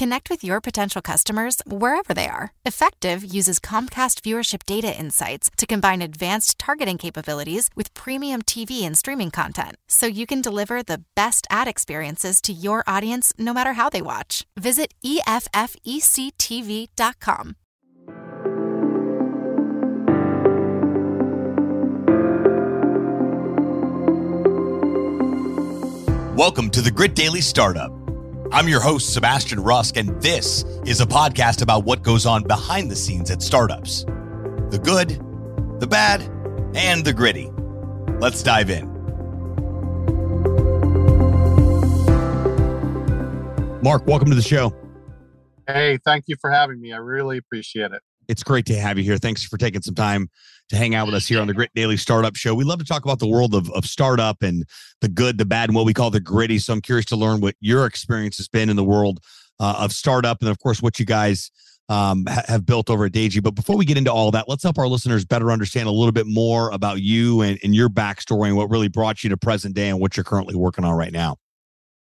Connect with your potential customers wherever they are. Effective uses Comcast viewership data insights to combine advanced targeting capabilities with premium TV and streaming content, so you can deliver the best ad experiences to your audience no matter how they watch. Visit EFFECTV.com. Welcome to the Grit Daily Startup. I'm your host, Sebastian Rusk, and this is a podcast about what goes on behind the scenes at startups. The good, the bad, and the gritty. Let's dive in. Mark, welcome to the show. Hey, thank you for having me. I really appreciate it. It's great to have you here. Thanks for taking some time to hang out with us here on the Grit Daily Startup Show. We love to talk about the world of startup and the good, the bad, and what we call the gritty. So I'm curious to learn what your experience has been in the world of startup and, of course, what you guys have built over at Daeji. But before we get into all that, let's help our listeners better understand a little bit more about you and your backstory and what really brought you to present day and what you're currently working on right now.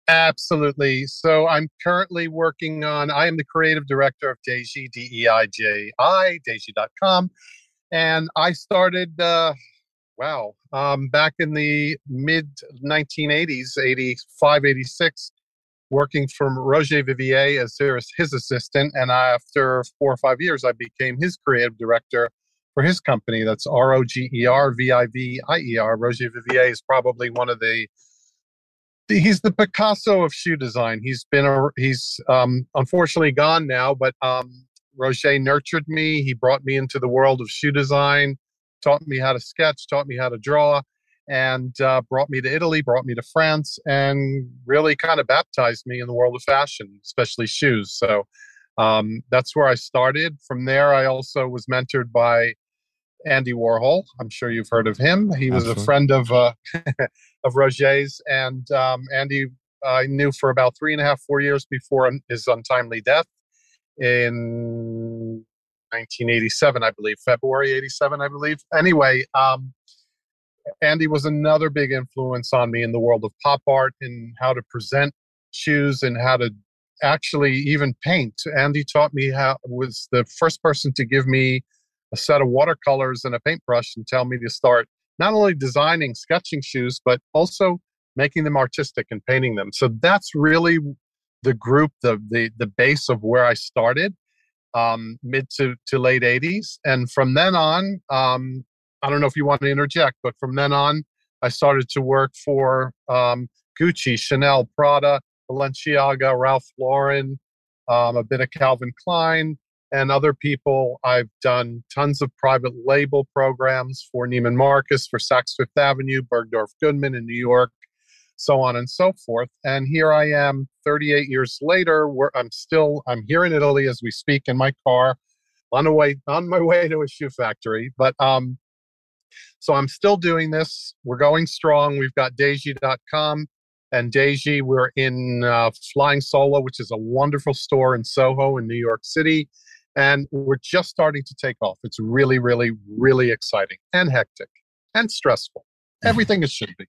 Absolutely. So I'm currently working on, I am the creative director of Daeji, D-E-I-J-I, Daeji.com. And I started, back in the mid-1980s, 85, 86, working for Roger Vivier as his assistant. And after 4 or 5 years, I became his creative director for his company. That's R-O-G-E-R-V-I-V-I-E-R. Roger Vivier is probably one of the he's the Picasso of shoe design. He's unfortunately gone now, but Roger nurtured me. He brought me into the world of shoe design, taught me how to sketch, taught me how to draw, and brought me to Italy, brought me to France, and really kind of baptized me in the world of fashion, especially shoes. So that's where I started. From there, I also was mentored by Andy Warhol. I'm sure you've heard of him. He was a friend of Roger's, and Andy I knew for about 3.5, 4 years before his untimely death in 1987, I believe, February 87, I believe. Anyway, Andy was another big influence on me in the world of pop art and how to present shoes and how to actually even paint. Andy taught me how, was the first person to give me a set of watercolors and a paintbrush and tell me to start not only designing, sketching shoes, but also making them artistic and painting them. So that's really the group, the base of where I started, mid to late 80s. And from then on, I don't know if you want to interject, but from then on, I started to work for Gucci, Chanel, Prada, Balenciaga, Ralph Lauren, a bit of Calvin Klein, and other people. I've done tons of private label programs for Neiman Marcus, for Saks Fifth Avenue, Bergdorf Goodman in New York, so on and so forth. And here I am 38 years later, where I'm here in Italy as we speak in my car on my way to a shoe factory. But so I'm still doing this. We're going strong. We've got Daeji.com and Daeji. We're in Flying Solo, which is a wonderful store in Soho in New York City. And we're just starting to take off. It's really, really, really exciting and hectic and stressful. Everything it should be.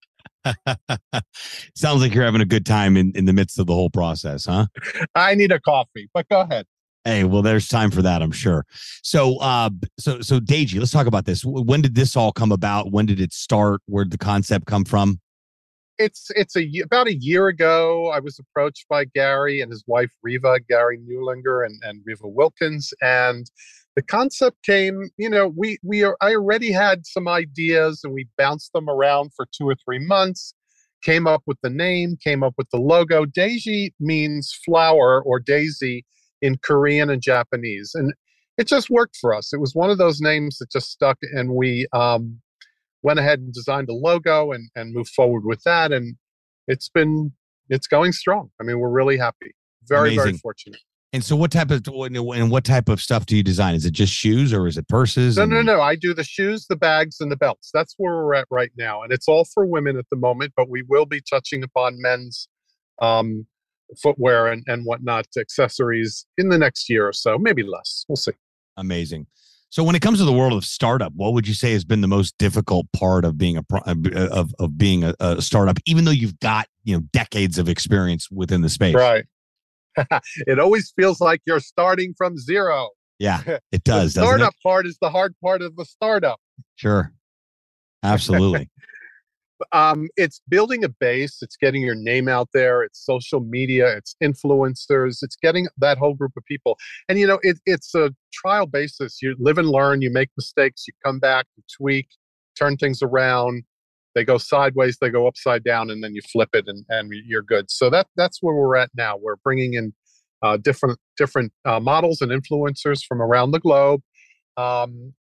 Sounds like you're having a good time in the midst of the whole process, huh? I need a coffee, but go ahead. Hey, well, there's time for that, I'm sure. So, so Daeji, let's talk about this. When did this all come about? When did it start? Where did the concept come from? It's about a year ago, I was approached by Gary and his wife, Riva, Gary Neulinger and Riva Wilkins. And the concept came, I already had some ideas and we bounced them around for 2 or 3 months, came up with the name, came up with the logo. Daeji means flower or daisy in Korean and Japanese. And it just worked for us. It was one of those names that just stuck, and we went ahead and designed a logo and moved forward with that. And it's going strong. I mean, we're really happy. Very, amazing. Very fortunate. And so what type of stuff do you design? Is it just shoes or is it purses? No. I do the shoes, the bags, and the belts. That's where we're at right now. And it's all for women at the moment, but we will be touching upon men's footwear and whatnot, accessories in the next year or so, maybe less. We'll see. Amazing. So when it comes to the world of startup, what would you say has been the most difficult part of being a startup, even though you've got decades of experience within the space? Right. It always feels like you're starting from zero. Yeah, it does. The startup part is the hard part of the startup. Sure. Absolutely. It's building a base. It's getting your name out there. It's social media. It's influencers. It's getting that whole group of people. And, you know, it's a trial basis. You live and learn. You make mistakes. You come back, you tweak, turn things around. They go sideways, they go upside down, and then you flip it and you're good. So that's where we're at now. We're bringing in different models and influencers from around the globe.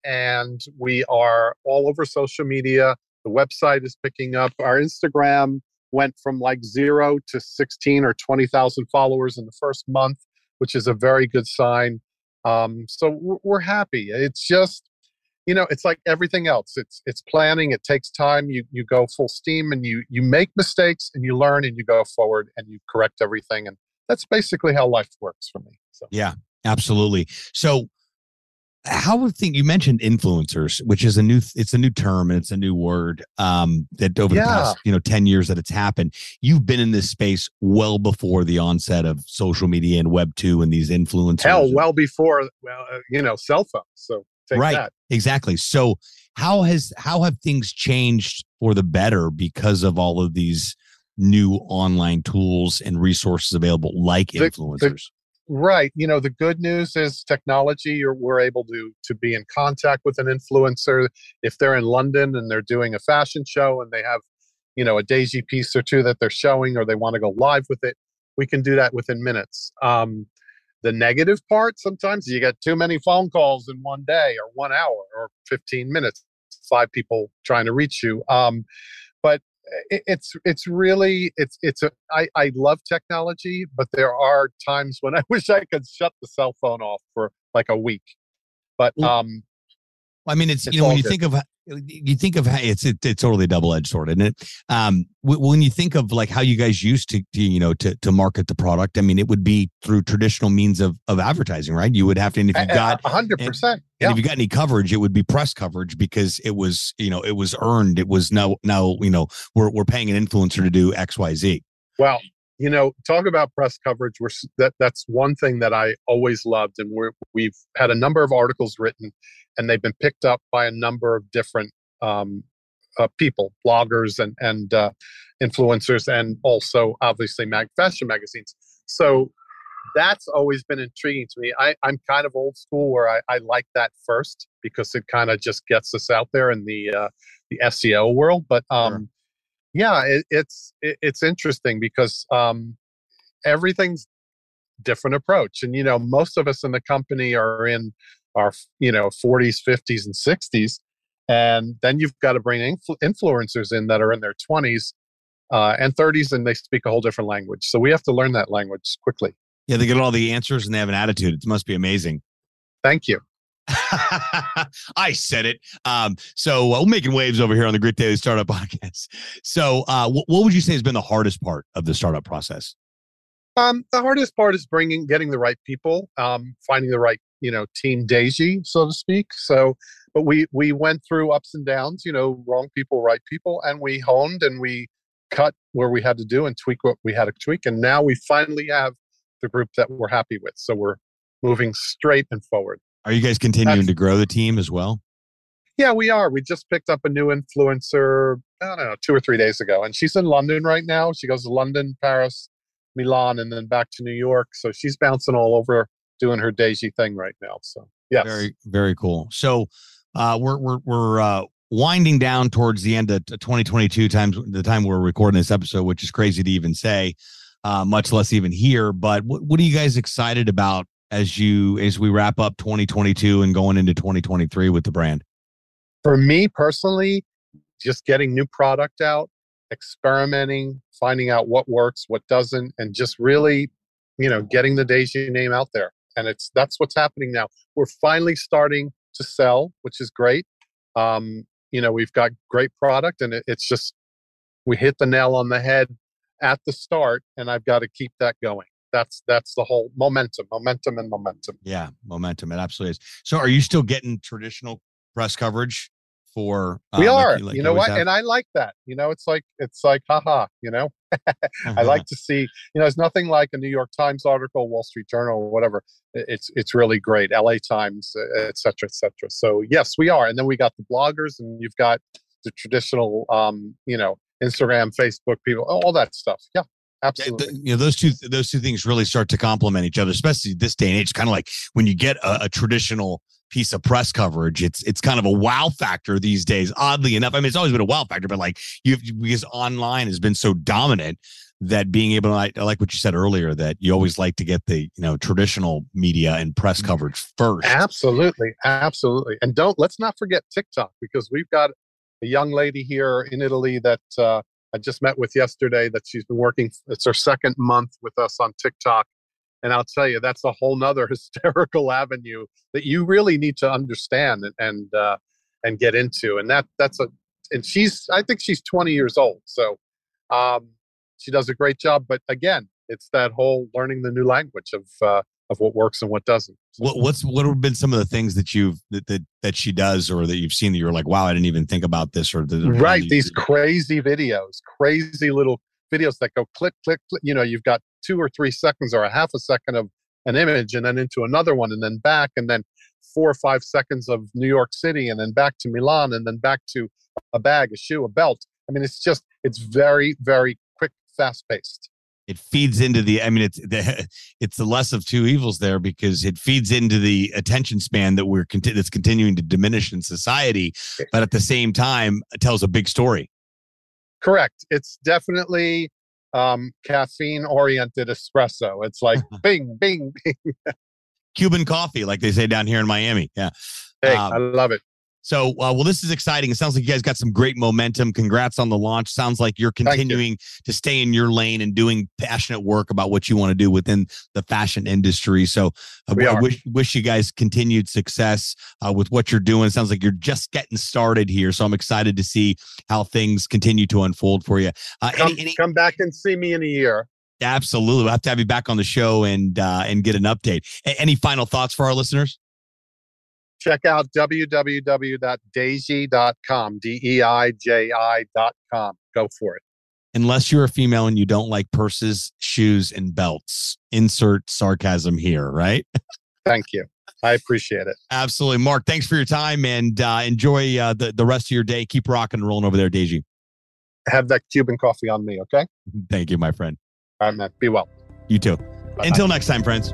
And we are all over social media. The website is picking up. Our Instagram went from like 0 to 16 or 20,000 followers in the first month, which is a very good sign. So we're happy. It's just, you know, it's like everything else. It's planning. It takes time. You go full steam and you make mistakes and you learn and you go forward and you correct everything. And that's basically how life works for me. So. Yeah, absolutely. So how would think you mentioned influencers, which is a new term and it's a new word that over the past 10 years that it's happened. You've been in this space well before the onset of social media and Web2 and these influencers. Hell, well before cell phones. So. Right. That. Exactly. So how have things changed for the better because of all of these new online tools and resources available like influencers? Right. You know, the good news is technology, we're able to be in contact with an influencer. If they're in London and they're doing a fashion show and they have, a Daeji piece or two that they're showing or they want to go live with it, we can do that within minutes. The negative part, sometimes you get too many phone calls in one day or 1 hour or 15 minutes, 5 people trying to reach you. But I love technology, but there are times when I wish I could shut the cell phone off for like a week. But it's totally a double-edged sword, isn't it? When you think of like how you guys used to market the product, I mean, it would be through traditional means of advertising, right? You would have to, and if you got 100%, yeah. And if you got any coverage, it would be press coverage because it was, it was earned. It was we're paying an influencer to do X, Y, Z. Well, talk about press coverage. That's one thing that I always loved, and we've had a number of articles written. And they've been picked up by a number of different people, bloggers and influencers, and also obviously fashion magazines. So that's always been intriguing to me. I'm kind of old school where I like that first because it kind of just gets us out there in the SEO world. But it's interesting because everything's different approach, and most of us in the company are in our 40s, 50s, and 60s. And then you've got to bring influencers in that are in their 20s and 30s, and they speak a whole different language. So we have to learn that language quickly. Yeah, they get all the answers and they have an attitude. It must be amazing. Thank you. I said it. So we're making waves over here on the Grit Daily Startup Podcast. So what would you say has been the hardest part of the startup process? The hardest part is getting the right people, finding the right team Daeji, so to speak. So, but we went through ups and downs, wrong people, right people. And we honed and we cut where we had to do and tweak what we had to tweak. And now we finally have the group that we're happy with. So we're moving straight and forward. Are you guys continuing to grow the team as well? Yeah, we are. We just picked up a new influencer, I don't know, 2 or 3 days ago. And she's in London right now. She goes to London, Paris, Milan, and then back to New York. So she's bouncing all over doing her Daeji thing right now. So yeah, very, very cool. So we're winding down towards the end of 2022 times the time we're recording this episode, which is crazy to even say, much less even hear. But what are you guys excited about as we wrap up 2022 and going into 2023 with the brand? For me personally, just getting new product out, experimenting, finding out what works, what doesn't, and just really, getting the Daeji name out there. And that's what's happening now. We're finally starting to sell, which is great. We've got great product, and it's just we hit the nail on the head at the start, and I've got to keep that going. That's the whole momentum. Yeah, momentum. It absolutely is. So, are you still getting traditional press coverage for we are, like you know what? Have. And I like that, you know, it's like, haha, you know, I like to see, you know, it's nothing like a New York Times article, Wall Street Journal, or whatever. It's really great. LA Times, et cetera, et cetera. So yes, we are. And then we got the bloggers and you've got the traditional, you know, Instagram, Facebook people, all that stuff. Yeah. Absolutely. You know, those two things really start to complement each other, especially this day and age. Kind of like when you get a traditional piece of press coverage, it's kind of a wow factor these days. Oddly enough, I mean, it's always been a wow factor, but like because online has been so dominant that being able to, I like what you said earlier, that you always like to get the, you know, traditional media and press coverage first. Absolutely. Absolutely. And let's not forget TikTok, because we've got a young lady here in Italy that, I just met with yesterday, that she's been working. It's her second month with us on TikTok. And I'll tell you, that's a whole nother hysterical avenue that you really need to understand and get into. And I think she's 20 years old. So she does a great job. But again, it's that whole learning the new language of what works and what doesn't. What have been some of the things that that she does, or that you've seen that you're like, wow, I didn't even think about this? Or right, these crazy videos, crazy little videos that go click, click, click. You know, you've got 2 or 3 seconds or a half a second of an image, and then into another one, and then back, and then 4 or 5 seconds of New York City, and then back to Milan, and then back to a bag, a shoe, a belt. I mean, it's very, very quick, fast paced. It feeds into it's the less of two evils there, because it feeds into the attention span that that's continuing to diminish in society, but at the same time, it tells a big story. Correct. It's definitely caffeine-oriented espresso. It's like bing, bing, bing. Cuban coffee, like they say down here in Miami. Yeah. Hey, I love it. So, well, this is exciting. It sounds like you guys got some great momentum. Congrats on the launch. Sounds like you're continuing to stay in your lane and doing passionate work about what you want to do within the fashion industry. So I wish you guys continued success with what you're doing. It sounds like you're just getting started here. So I'm excited to see how things continue to unfold for you. Come back and see me in a year. Absolutely. We'll have to have you back on the show and get an update. Any final thoughts for our listeners? Check out www.daeji.com, DEIJI.com. Go for it. Unless you're a female and you don't like purses, shoes, and belts. Insert sarcasm here, right? Thank you. I appreciate it. Absolutely. Mark, thanks for your time, and enjoy the rest of your day. Keep rocking and rolling over there, Daeji. Have that Cuban coffee on me, okay? Thank you, my friend. All right, man. Be well. You too. Bye-bye. Until next time, friends.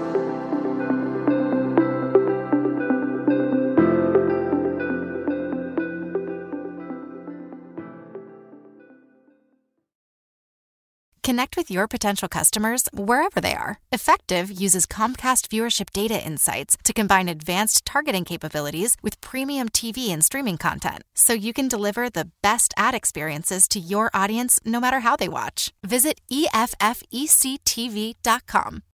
Connect with your potential customers wherever they are. Effective uses Comcast viewership data insights to combine advanced targeting capabilities with premium TV and streaming content, so you can deliver the best ad experiences to your audience no matter how they watch. Visit EFFECTV.com.